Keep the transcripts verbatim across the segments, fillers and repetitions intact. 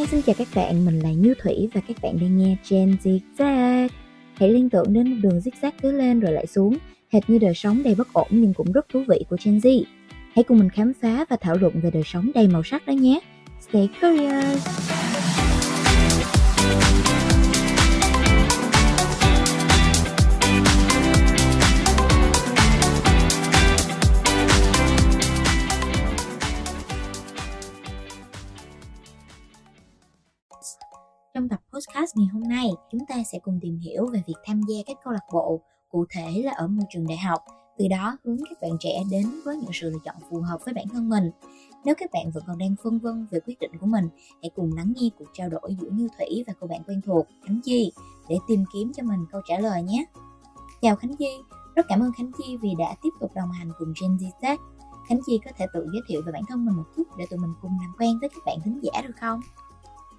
Hi, xin chào các bạn, mình là Như Thủy và các bạn đang nghe Gen Zigzag. Hãy liên tưởng đến một đường zigzag cứ lên rồi lại xuống, hệt như đời sống đầy bất ổn nhưng cũng rất thú vị của Gen Z. Hãy cùng mình khám phá và thảo luận về đời sống đầy màu sắc đó nhé. Stay curious! Trong tập podcast ngày hôm nay, chúng ta sẽ cùng tìm hiểu về việc tham gia các câu lạc bộ, cụ thể là ở môi trường đại học, từ đó hướng các bạn trẻ đến với những sự lựa chọn phù hợp với bản thân mình. Nếu các bạn vẫn còn đang phân vân về quyết định của mình, hãy cùng lắng nghe cuộc trao đổi giữa Như Thủy và cô bạn quen thuộc, Khánh Chi, để tìm kiếm cho mình câu trả lời nhé. Chào Khánh Chi, rất cảm ơn Khánh Chi vì đã tiếp tục đồng hành cùng Gen Zigzag. Khánh Chi có thể tự giới thiệu về bản thân mình một chút để tụi mình cùng làm quen với các bạn thính giả được không?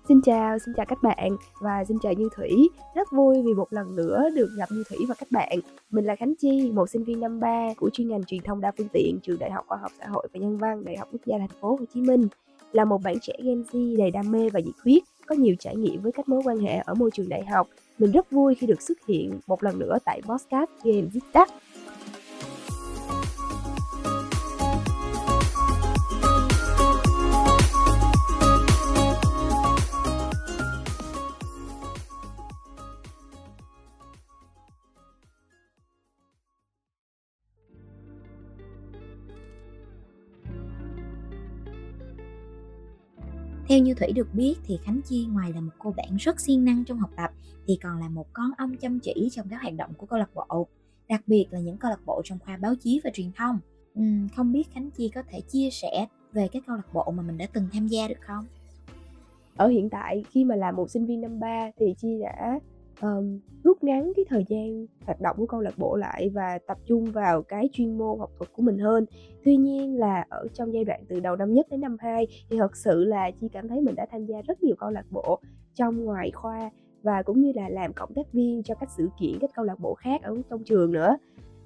Xin chào, xin chào các bạn và xin chào Như Thủy. Rất vui vì một lần nữa được gặp Như Thủy và các bạn. Mình là Khánh Chi, một sinh viên năm ba của chuyên ngành truyền thông đa phương tiện, trường Đại học Khoa học Xã hội và Nhân văn, Đại học Quốc gia Thành phố Hồ Chí Minh. Là một bạn trẻ Gen Z đầy đam mê và nhiệt huyết, có nhiều trải nghiệm với các mối quan hệ ở môi trường đại học. Mình rất vui khi được xuất hiện một lần nữa tại podcast Gen Zigzag. Theo Như Thủy được biết thì Khánh Chi ngoài là một cô bạn rất siêng năng trong học tập thì còn là một con ong chăm chỉ trong các hoạt động của câu lạc bộ, đặc biệt là những câu lạc bộ trong khoa báo chí và truyền thông. Uhm, không biết Khánh Chi có thể chia sẻ về các câu lạc bộ mà mình đã từng tham gia được không? Ở hiện tại khi mà là một sinh viên năm ba thì Chi đã um, rút ngắn cái thời gian hoạt động của câu lạc bộ lại và tập trung vào cái chuyên môn học thuật của mình hơn. Tuy nhiên là ở trong giai đoạn từ đầu năm nhất đến năm hai thì thật sự là Chi cảm thấy mình đã tham gia rất nhiều câu lạc bộ trong ngoài khoa và cũng như là làm cộng tác viên cho các sự kiện các câu lạc bộ khác ở trong trường nữa.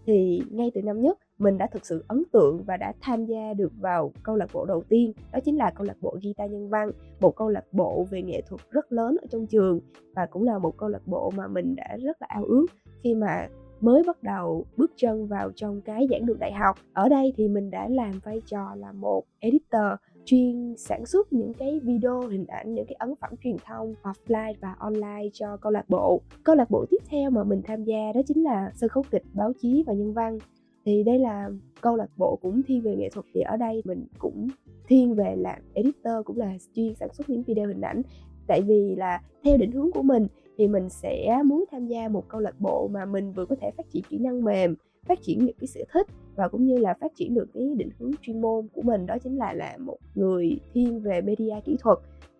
Thì ngay từ năm nhất mình đã thực sự ấn tượng và đã tham gia được vào câu lạc bộ đầu tiên, đó chính là câu lạc bộ Guitar Nhân Văn, một câu lạc bộ về nghệ thuật rất lớn ở trong trường và cũng là một câu lạc bộ mà mình đã rất là ao ước khi mà mới bắt đầu bước chân vào trong cái giảng đường đại học. Ở đây thì mình đã làm vai trò là một editor chuyên sản xuất những cái video, hình ảnh, những cái ấn phẩm truyền thông offline và online cho câu lạc bộ. Câu lạc bộ tiếp theo mà mình tham gia đó chính là sân khấu kịch, báo chí và nhân văn. Thì đây là câu lạc bộ cũng thiên về nghệ thuật, thì ở đây mình cũng thiên về làm editor, cũng là chuyên sản xuất những video hình ảnh. Tại vì là theo định hướng của mình thì mình sẽ muốn tham gia một câu lạc bộ mà mình vừa có thể phát triển kỹ năng mềm, phát triển những cái sở thích và cũng như là phát triển được cái định hướng chuyên môn của mình, đó chính là là một người thiên về media kỹ thuật.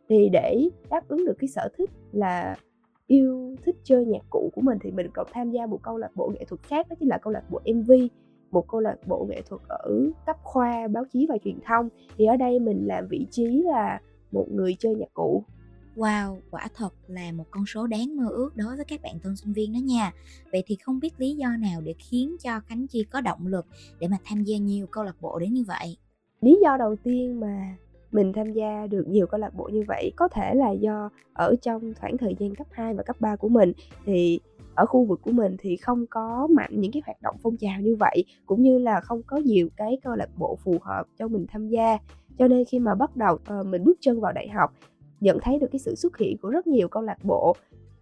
Thì để đáp ứng được cái sở thích là yêu thích chơi nhạc cụ của mình thì mình còn tham gia một câu lạc bộ nghệ thuật khác, đó chính là câu lạc bộ em vê, một câu lạc bộ nghệ thuật ở cấp khoa báo chí và truyền thông. Thì ở đây mình làm vị trí là một người chơi nhạc cụ. Wow, quả thật là một con số đáng mơ ước đối với các bạn tân sinh viên đó nha. Vậy thì không biết lý do nào để khiến cho Khánh Chi có động lực để mà tham gia nhiều câu lạc bộ đến như vậy? Lý do đầu tiên mà mình tham gia được nhiều câu lạc bộ như vậy có thể là do ở trong khoảng thời gian cấp hai và cấp ba của mình thì ở khu vực của mình thì không có mạnh những cái hoạt động phong trào như vậy, cũng như là không có nhiều cái câu lạc bộ phù hợp cho mình tham gia. Cho nên khi mà bắt đầu mình bước chân vào đại học, nhận thấy được cái sự xuất hiện của rất nhiều câu lạc bộ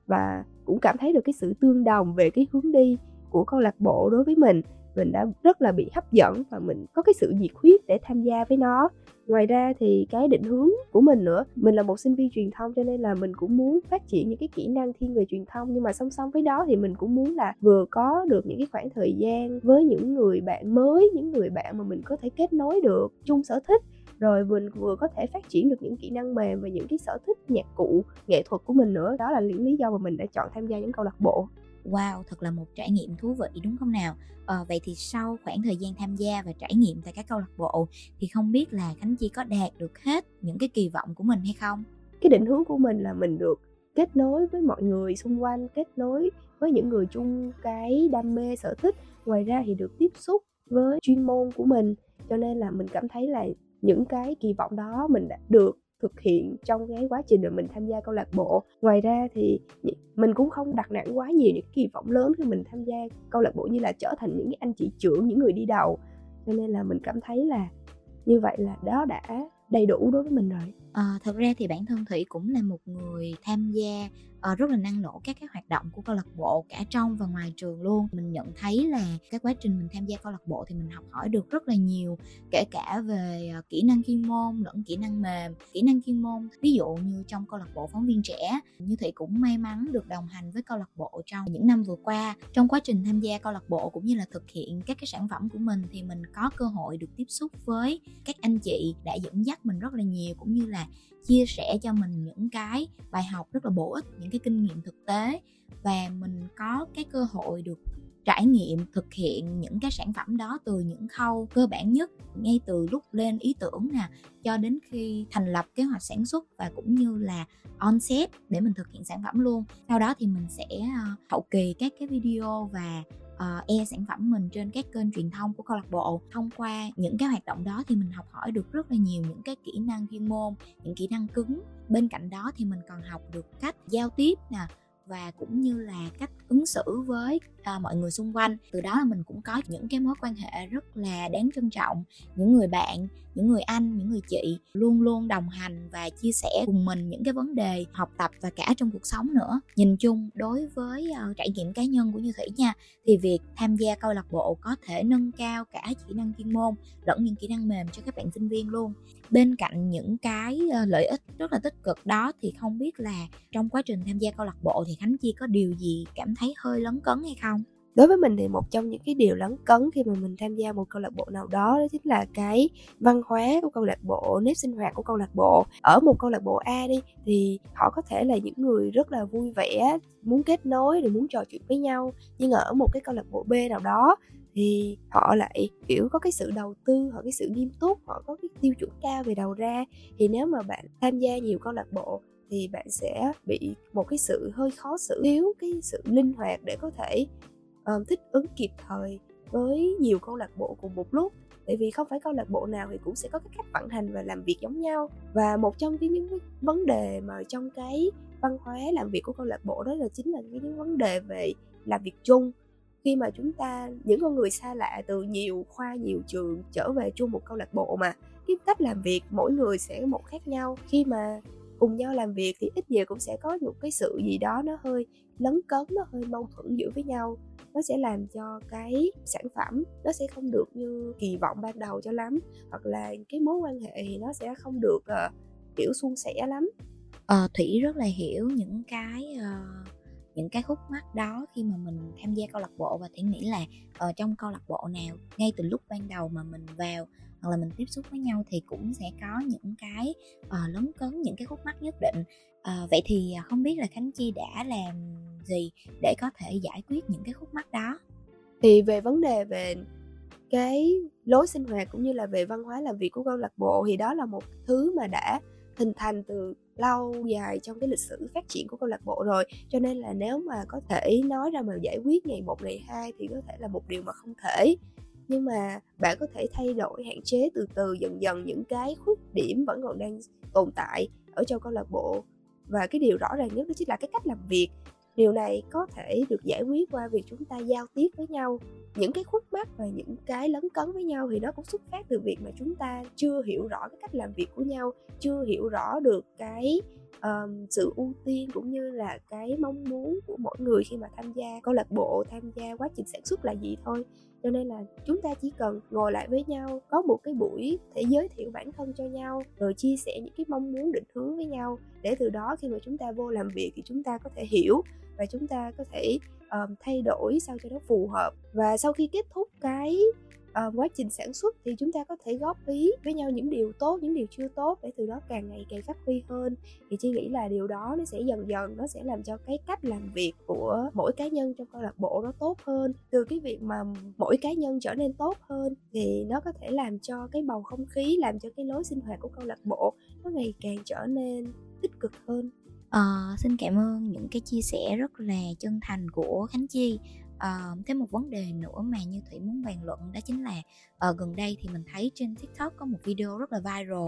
và cũng cảm thấy được cái sự tương đồng về cái hướng đi của câu lạc bộ đối với mình. Mình đã rất là bị hấp dẫn và mình có cái sự nhiệt huyết để tham gia với nó. Ngoài ra thì cái định hướng của mình nữa, mình là một sinh viên truyền thông cho nên là mình cũng muốn phát triển những cái kỹ năng thiên về truyền thông, nhưng mà song song với đó thì mình cũng muốn là vừa có được những cái khoảng thời gian với những người bạn mới, những người bạn mà mình có thể kết nối được chung sở thích, rồi mình vừa có thể phát triển được những kỹ năng mềm và những cái sở thích nhạc cụ, nghệ thuật của mình nữa. Đó là những lý do mà mình đã chọn tham gia những câu lạc bộ. Wow, thật là một trải nghiệm thú vị đúng không nào? À, vậy thì sau khoảng thời gian tham gia và trải nghiệm tại các câu lạc bộ thì không biết là Khánh Chi có đạt được hết những cái kỳ vọng của mình hay không? Cái định hướng của mình là mình được kết nối với mọi người xung quanh, kết nối với những người chung cái đam mê, sở thích. Ngoài ra thì được tiếp xúc với chuyên môn của mình, cho nên là mình cảm thấy là những cái kỳ vọng đó mình đã được thực hiện trong cái quá trình mà mình tham gia câu lạc bộ. Ngoài ra thì mình cũng không đặt nặng quá nhiều những kỳ vọng lớn khi mình tham gia câu lạc bộ như là trở thành những anh chị trưởng, những người đi đầu. Cho nên là mình cảm thấy là như vậy là đó đã đầy đủ đối với mình rồi. À, thật ra thì bản thân Thủy cũng là một người tham gia uh, rất là năng nổ các cái hoạt động của câu lạc bộ cả trong và ngoài trường luôn. Mình nhận thấy là cái quá trình mình tham gia câu lạc bộ thì mình học hỏi được rất là nhiều, kể cả về uh, kỹ năng chuyên môn lẫn kỹ năng mềm. Kỹ năng chuyên môn ví dụ như trong câu lạc bộ phóng viên trẻ, Như Thủy cũng may mắn được đồng hành với câu lạc bộ trong những năm vừa qua. Trong quá trình tham gia câu lạc bộ cũng như là thực hiện các cái sản phẩm của mình thì mình có cơ hội được tiếp xúc với các anh chị đã dẫn dắt mình rất là nhiều, cũng như là chia sẻ cho mình những cái bài học rất là bổ ích, những cái kinh nghiệm thực tế, và mình có cái cơ hội được trải nghiệm thực hiện những cái sản phẩm đó từ những khâu cơ bản nhất, ngay từ lúc lên ý tưởng nè cho đến khi thành lập kế hoạch sản xuất và cũng như là on set để mình thực hiện sản phẩm luôn. Sau đó thì mình sẽ hậu kỳ các cái video và Uh, e sản phẩm mình trên các kênh truyền thông của câu lạc bộ. Thông qua những cái hoạt động đó thì mình học hỏi được rất là nhiều những cái kỹ năng chuyên môn, những kỹ năng cứng. Bên cạnh đó thì mình còn học được cách giao tiếp nè, và cũng như là cách ứng xử với uh, mọi người xung quanh. Từ đó là mình cũng có những cái mối quan hệ rất là đáng trân trọng, những người bạn, những người anh, những người chị luôn luôn đồng hành và chia sẻ cùng mình những cái vấn đề học tập và cả trong cuộc sống nữa. Nhìn chung đối với uh, trải nghiệm cá nhân của Như Thủy nha, thì việc tham gia câu lạc bộ có thể nâng cao cả kỹ năng chuyên môn lẫn những kỹ năng mềm cho các bạn sinh viên luôn. Bên cạnh những cái uh, lợi ích rất là tích cực đó thì không biết là trong quá trình tham gia câu lạc bộ thì Khánh Chi có điều gì cảm thấy hơi lấn cấn hay không? Đối với mình thì một trong những cái điều lấn cấn khi mà mình tham gia một câu lạc bộ nào đó, đó chính là cái văn hóa của câu lạc bộ, nếp sinh hoạt của câu lạc bộ. Ở một câu lạc bộ A đi thì họ có thể là những người rất là vui vẻ, muốn kết nối, rồi muốn trò chuyện với nhau. Nhưng ở một cái câu lạc bộ B nào đó thì họ lại kiểu có cái sự đầu tư, họ cái sự nghiêm túc, họ có cái tiêu chuẩn cao về đầu ra. Thì nếu mà bạn tham gia nhiều câu lạc bộ thì bạn sẽ bị một cái sự hơi khó xử, thiếu cái sự linh hoạt để có thể um, thích ứng kịp thời với nhiều câu lạc bộ cùng một lúc. Tại vì không phải câu lạc bộ nào thì cũng sẽ có cái cách vận hành và làm việc giống nhau. Và một trong cái những vấn đề mà trong cái văn hóa làm việc của câu lạc bộ đó là chính là những vấn đề về làm việc chung. Khi mà chúng ta, những con người xa lạ từ nhiều khoa, nhiều trường trở về chung một câu lạc bộ mà cái cách làm việc mỗi người sẽ một khác nhau. Khi mà cùng nhau làm việc thì ít nhiều cũng sẽ có một cái sự gì đó nó hơi lấn cấn, nó hơi mâu thuẫn giữa với nhau. Nó sẽ làm cho cái sản phẩm nó sẽ không được như kỳ vọng ban đầu cho lắm, hoặc là cái mối quan hệ thì nó sẽ không được uh, kiểu suôn sẻ lắm. À, Thủy rất là hiểu những cái... Uh... những cái khúc mắc đó khi mà mình tham gia câu lạc bộ, và Thủy nghĩ là ở trong câu lạc bộ nào ngay từ lúc ban đầu mà mình vào hoặc là mình tiếp xúc với nhau thì cũng sẽ có những cái uh, lấn cấn, những cái khúc mắc nhất định. Uh, vậy thì không biết là Khánh Chi đã làm gì để có thể giải quyết những cái khúc mắc đó? Thì về vấn đề về cái lối sinh hoạt cũng như là về văn hóa làm việc của câu lạc bộ thì đó là một thứ mà đã hình thành từ lâu dài trong cái lịch sử phát triển của câu lạc bộ rồi, cho nên là nếu mà có thể nói ra mà giải quyết ngày một ngày hai thì có thể là một điều mà không thể. Nhưng mà bạn có thể thay đổi, hạn chế từ từ dần dần những cái khuyết điểm vẫn còn đang tồn tại ở trong câu lạc bộ, và cái điều rõ ràng nhất đó chính là cái cách làm việc. Điều này có thể được giải quyết qua việc chúng ta giao tiếp với nhau. Những cái khúc mắc và những cái lấn cấn với nhau thì nó cũng xuất phát từ việc mà chúng ta chưa hiểu rõ cái cách làm việc của nhau, chưa hiểu rõ được cái um, sự ưu tiên cũng như là cái mong muốn của mỗi người khi mà tham gia câu lạc bộ, tham gia quá trình sản xuất là gì thôi. Cho nên là chúng ta chỉ cần ngồi lại với nhau, có một cái buổi để giới thiệu bản thân cho nhau, rồi chia sẻ những cái mong muốn định hướng với nhau, để từ đó khi mà chúng ta vô làm việc thì chúng ta có thể hiểu và chúng ta có thể um, thay đổi sao cho nó phù hợp. Và sau khi kết thúc cái uh, quá trình sản xuất thì chúng ta có thể góp ý với nhau những điều tốt, những điều chưa tốt, để từ đó càng ngày càng phát huy hơn. Thì chị nghĩ là điều đó nó sẽ dần dần, nó sẽ làm cho cái cách làm việc của mỗi cá nhân trong câu lạc bộ nó tốt hơn. Từ cái việc mà mỗi cá nhân trở nên tốt hơn thì nó có thể làm cho cái bầu không khí, làm cho cái lối sinh hoạt của câu lạc bộ nó ngày càng trở nên tích cực hơn. Uh, xin cảm ơn những cái chia sẻ rất là chân thành của Khánh Chi. Uh, thêm một vấn đề nữa mà Như Thủy muốn bàn luận đó chính là uh, gần đây thì mình thấy trên TikTok có một video rất là viral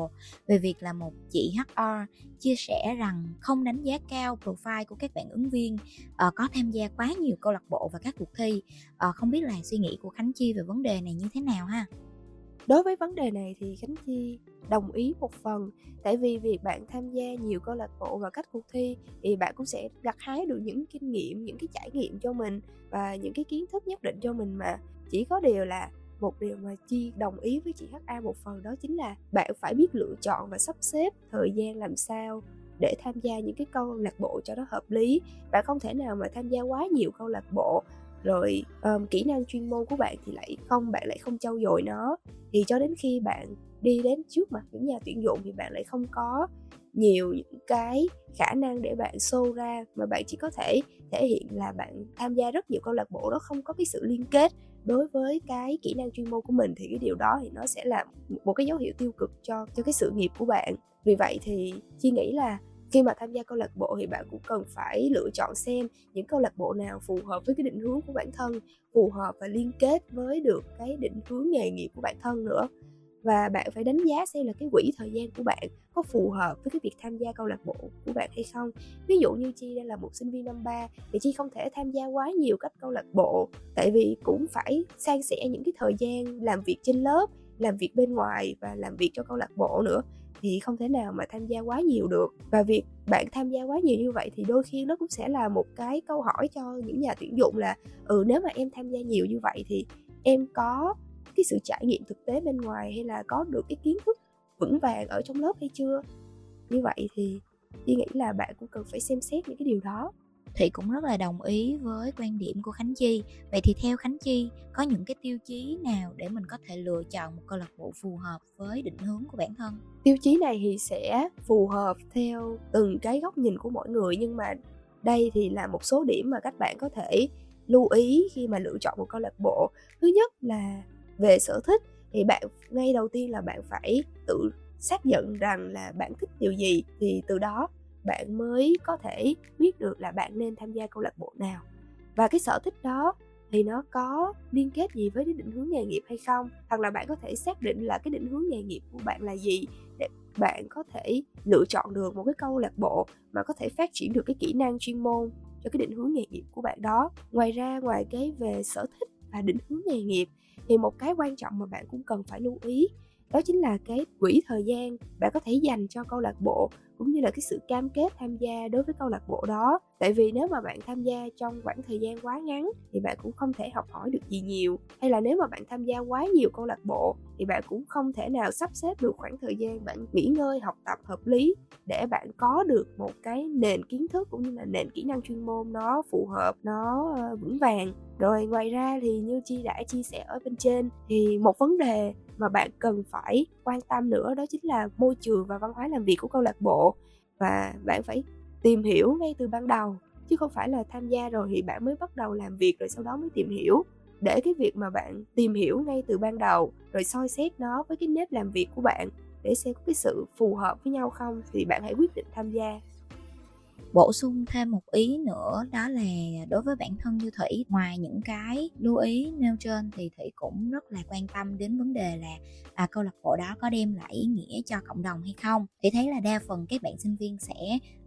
về việc là một chị hát rờ chia sẻ rằng không đánh giá cao profile của các bạn ứng viên uh, có tham gia quá nhiều câu lạc bộ và các cuộc thi. Uh, không biết là suy nghĩ của Khánh Chi về vấn đề này như thế nào ha? Đối với vấn đề này thì Khánh Chi đồng ý một phần, tại vì việc bạn tham gia nhiều câu lạc bộ và các cuộc thi thì bạn cũng sẽ gặt hái được những kinh nghiệm, những cái trải nghiệm cho mình và những cái kiến thức nhất định cho mình, mà chỉ có điều là một điều mà Chi đồng ý với chị hát a một phần đó chính là bạn phải biết lựa chọn và sắp xếp thời gian làm sao để tham gia những cái câu lạc bộ cho nó hợp lý. Bạn không thể nào mà tham gia quá nhiều câu lạc bộ rồi um, kỹ năng chuyên môn của bạn thì lại không, bạn lại không trau dồi nó, thì cho đến khi bạn đi đến trước mặt những nhà tuyển dụng thì bạn lại không có nhiều những cái khả năng để bạn show ra, mà bạn chỉ có thể thể hiện là bạn tham gia rất nhiều câu lạc bộ, đó không có cái sự liên kết đối với cái kỹ năng chuyên môn của mình, thì cái điều đó thì nó sẽ là một cái dấu hiệu tiêu cực cho, cho cái sự nghiệp của bạn. Vì vậy thì Chi nghĩ là khi mà tham gia câu lạc bộ thì bạn cũng cần phải lựa chọn xem những câu lạc bộ nào phù hợp với cái định hướng của bản thân, phù hợp và liên kết với được cái định hướng nghề nghiệp của bản thân nữa. Và bạn phải đánh giá xem là cái quỹ thời gian của bạn có phù hợp với cái việc tham gia câu lạc bộ của bạn hay không. Ví dụ như Chi đang là một sinh viên năm ba thì Chi không thể tham gia quá nhiều các câu lạc bộ, tại vì cũng phải san sẻ những cái thời gian làm việc trên lớp, làm việc bên ngoài và làm việc cho câu lạc bộ nữa, thì không thể nào mà tham gia quá nhiều được. Và việc bạn tham gia quá nhiều như vậy thì đôi khi nó cũng sẽ là một cái câu hỏi cho những nhà tuyển dụng là ừ nếu mà em tham gia nhiều như vậy thì em có cái sự trải nghiệm thực tế bên ngoài hay là có được cái kiến thức vững vàng ở trong lớp hay chưa. Như vậy thì tôi nghĩ là bạn cũng cần phải xem xét những cái điều đó. Thủy cũng rất là đồng ý với quan điểm của Khánh Chi. Vậy thì theo Khánh Chi, có những cái tiêu chí nào để mình có thể lựa chọn một câu lạc bộ phù hợp với định hướng của bản thân? Tiêu chí này thì sẽ phù hợp theo từng cái góc nhìn của mỗi người, nhưng mà đây thì là một số điểm mà các bạn có thể lưu ý khi mà lựa chọn một câu lạc bộ. Thứ nhất là về sở thích, thì bạn ngay đầu tiên là bạn phải tự xác nhận rằng là bạn thích điều gì, thì từ đó bạn mới có thể biết được là bạn nên tham gia câu lạc bộ nào. Và cái sở thích đó thì nó có liên kết gì với cái định hướng nghề nghiệp hay không? Hoặc là bạn có thể xác định là cái định hướng nghề nghiệp của bạn là gì để bạn có thể lựa chọn được một cái câu lạc bộ mà có thể phát triển được cái kỹ năng chuyên môn cho cái định hướng nghề nghiệp của bạn đó. Ngoài ra, ngoài cái về sở thích và định hướng nghề nghiệp thì một cái quan trọng mà bạn cũng cần phải lưu ý đó chính là cái quỹ thời gian bạn có thể dành cho câu lạc bộ, cũng như là cái sự cam kết tham gia đối với câu lạc bộ đó. Tại vì nếu mà bạn tham gia trong khoảng thời gian quá ngắn thì bạn cũng không thể học hỏi được gì nhiều, hay là nếu mà bạn tham gia quá nhiều câu lạc bộ thì bạn cũng không thể nào sắp xếp được khoảng thời gian bạn nghỉ ngơi học tập hợp lý để bạn có được một cái nền kiến thức cũng như là nền kỹ năng chuyên môn nó phù hợp, nó vững vàng. Rồi ngoài ra thì như Chi đã chia sẻ ở bên trên thì một vấn đề mà bạn cần phải quan tâm nữa đó chính là môi trường và văn hóa làm việc của câu lạc bộ, và bạn phải tìm hiểu ngay từ ban đầu chứ không phải là tham gia rồi thì bạn mới bắt đầu làm việc rồi sau đó mới tìm hiểu. Để cái việc mà bạn tìm hiểu ngay từ ban đầu rồi soi xét nó với cái nếp làm việc của bạn để xem có cái sự phù hợp với nhau không thì bạn hãy quyết định tham gia. Bổ sung thêm một ý nữa đó là đối với bản thân Như Thủy, ngoài những cái lưu ý nêu trên thì Thủy cũng rất là quan tâm đến vấn đề là à, câu lạc bộ đó có đem lại ý nghĩa cho cộng đồng hay không. Thì thấy là đa phần các bạn sinh viên sẽ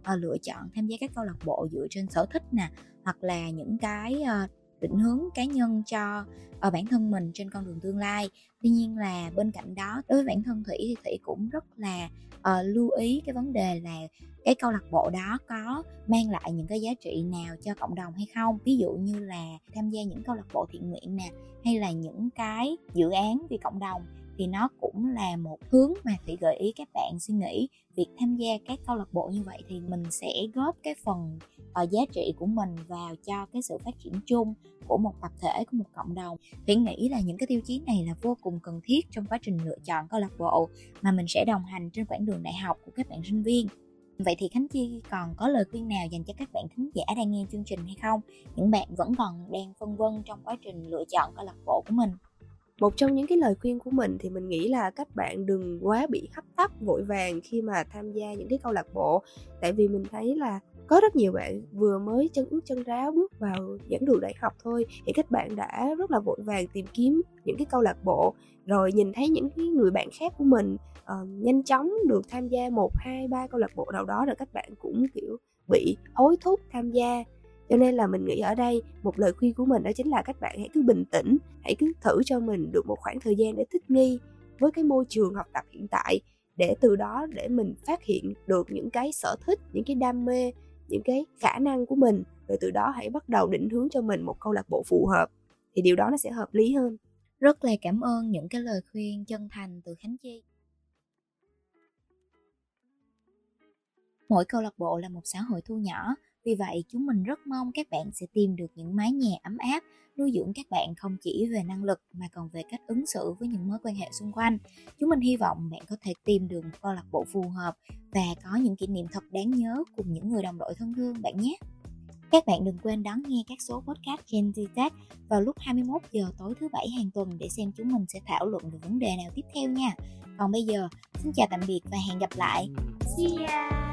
à, lựa chọn tham gia các câu lạc bộ dựa trên sở thích nè, hoặc là những cái à, định hướng cá nhân cho uh, bản thân mình trên con đường tương lai. Tuy nhiên là bên cạnh đó, đối với bản thân Thủy thì Thủy cũng rất là uh, lưu ý cái vấn đề là cái câu lạc bộ đó có mang lại những cái giá trị nào cho cộng đồng hay không. Ví dụ như là tham gia những câu lạc bộ thiện nguyện nè, hay là những cái dự án vì cộng đồng, thì nó cũng là một hướng mà Thủy gợi ý các bạn suy nghĩ. Việc tham gia các câu lạc bộ như vậy thì mình sẽ góp cái phần uh, giá trị của mình vào cho cái sự phát triển chung của một tập thể, của một cộng đồng. Thủy nghĩ là những cái tiêu chí này là vô cùng cần thiết trong quá trình lựa chọn câu lạc bộ mà mình sẽ đồng hành trên quãng đường đại học của các bạn sinh viên. Vậy thì Khánh Chi còn có lời khuyên nào dành cho các bạn khán giả đang nghe chương trình hay không? Những bạn vẫn còn đang phân vân trong quá trình lựa chọn câu lạc bộ của mình. Một trong những cái lời khuyên của mình thì mình nghĩ là các bạn đừng quá bị hấp tấp, vội vàng khi mà tham gia những cái câu lạc bộ. Tại vì mình thấy là Có rất nhiều bạn vừa mới chân ướt chân ráo bước vào giảng đường đại học thôi, thì các bạn đã rất là vội vàng tìm kiếm những cái câu lạc bộ, rồi nhìn thấy những cái người bạn khác của mình uh, nhanh chóng được tham gia một hai ba câu lạc bộ nào đó, rồi các bạn cũng kiểu bị hối thúc tham gia. Cho nên là mình nghĩ ở đây một lời khuyên của mình đó chính là các bạn hãy cứ bình tĩnh, hãy cứ thử cho mình được một khoảng thời gian để thích nghi với cái môi trường học tập hiện tại, để từ đó để mình phát hiện được những cái sở thích, những cái đam mê, những cái khả năng của mình, rồi từ đó hãy bắt đầu định hướng cho mình một câu lạc bộ phù hợp, thì điều đó nó sẽ hợp lý hơn. Rất là cảm ơn những cái lời khuyên chân thành từ Khánh Chi. Mỗi câu lạc bộ là một xã hội thu nhỏ, vì vậy chúng mình rất mong các bạn sẽ tìm được những mái nhà ấm áp, nuôi dưỡng các bạn không chỉ về năng lực mà còn về cách ứng xử với những mối quan hệ xung quanh. Chúng mình hy vọng bạn có thể tìm được một câu lạc bộ phù hợp và có những kỷ niệm thật đáng nhớ cùng những người đồng đội thân thương bạn nhé. Các bạn đừng quên đón nghe các số podcast Gen Zigzag vào lúc hai mươi mốt giờ tối thứ Bảy hàng tuần để xem chúng mình sẽ thảo luận về vấn đề nào tiếp theo nha. Còn bây giờ, xin chào tạm biệt và hẹn gặp lại. See ya!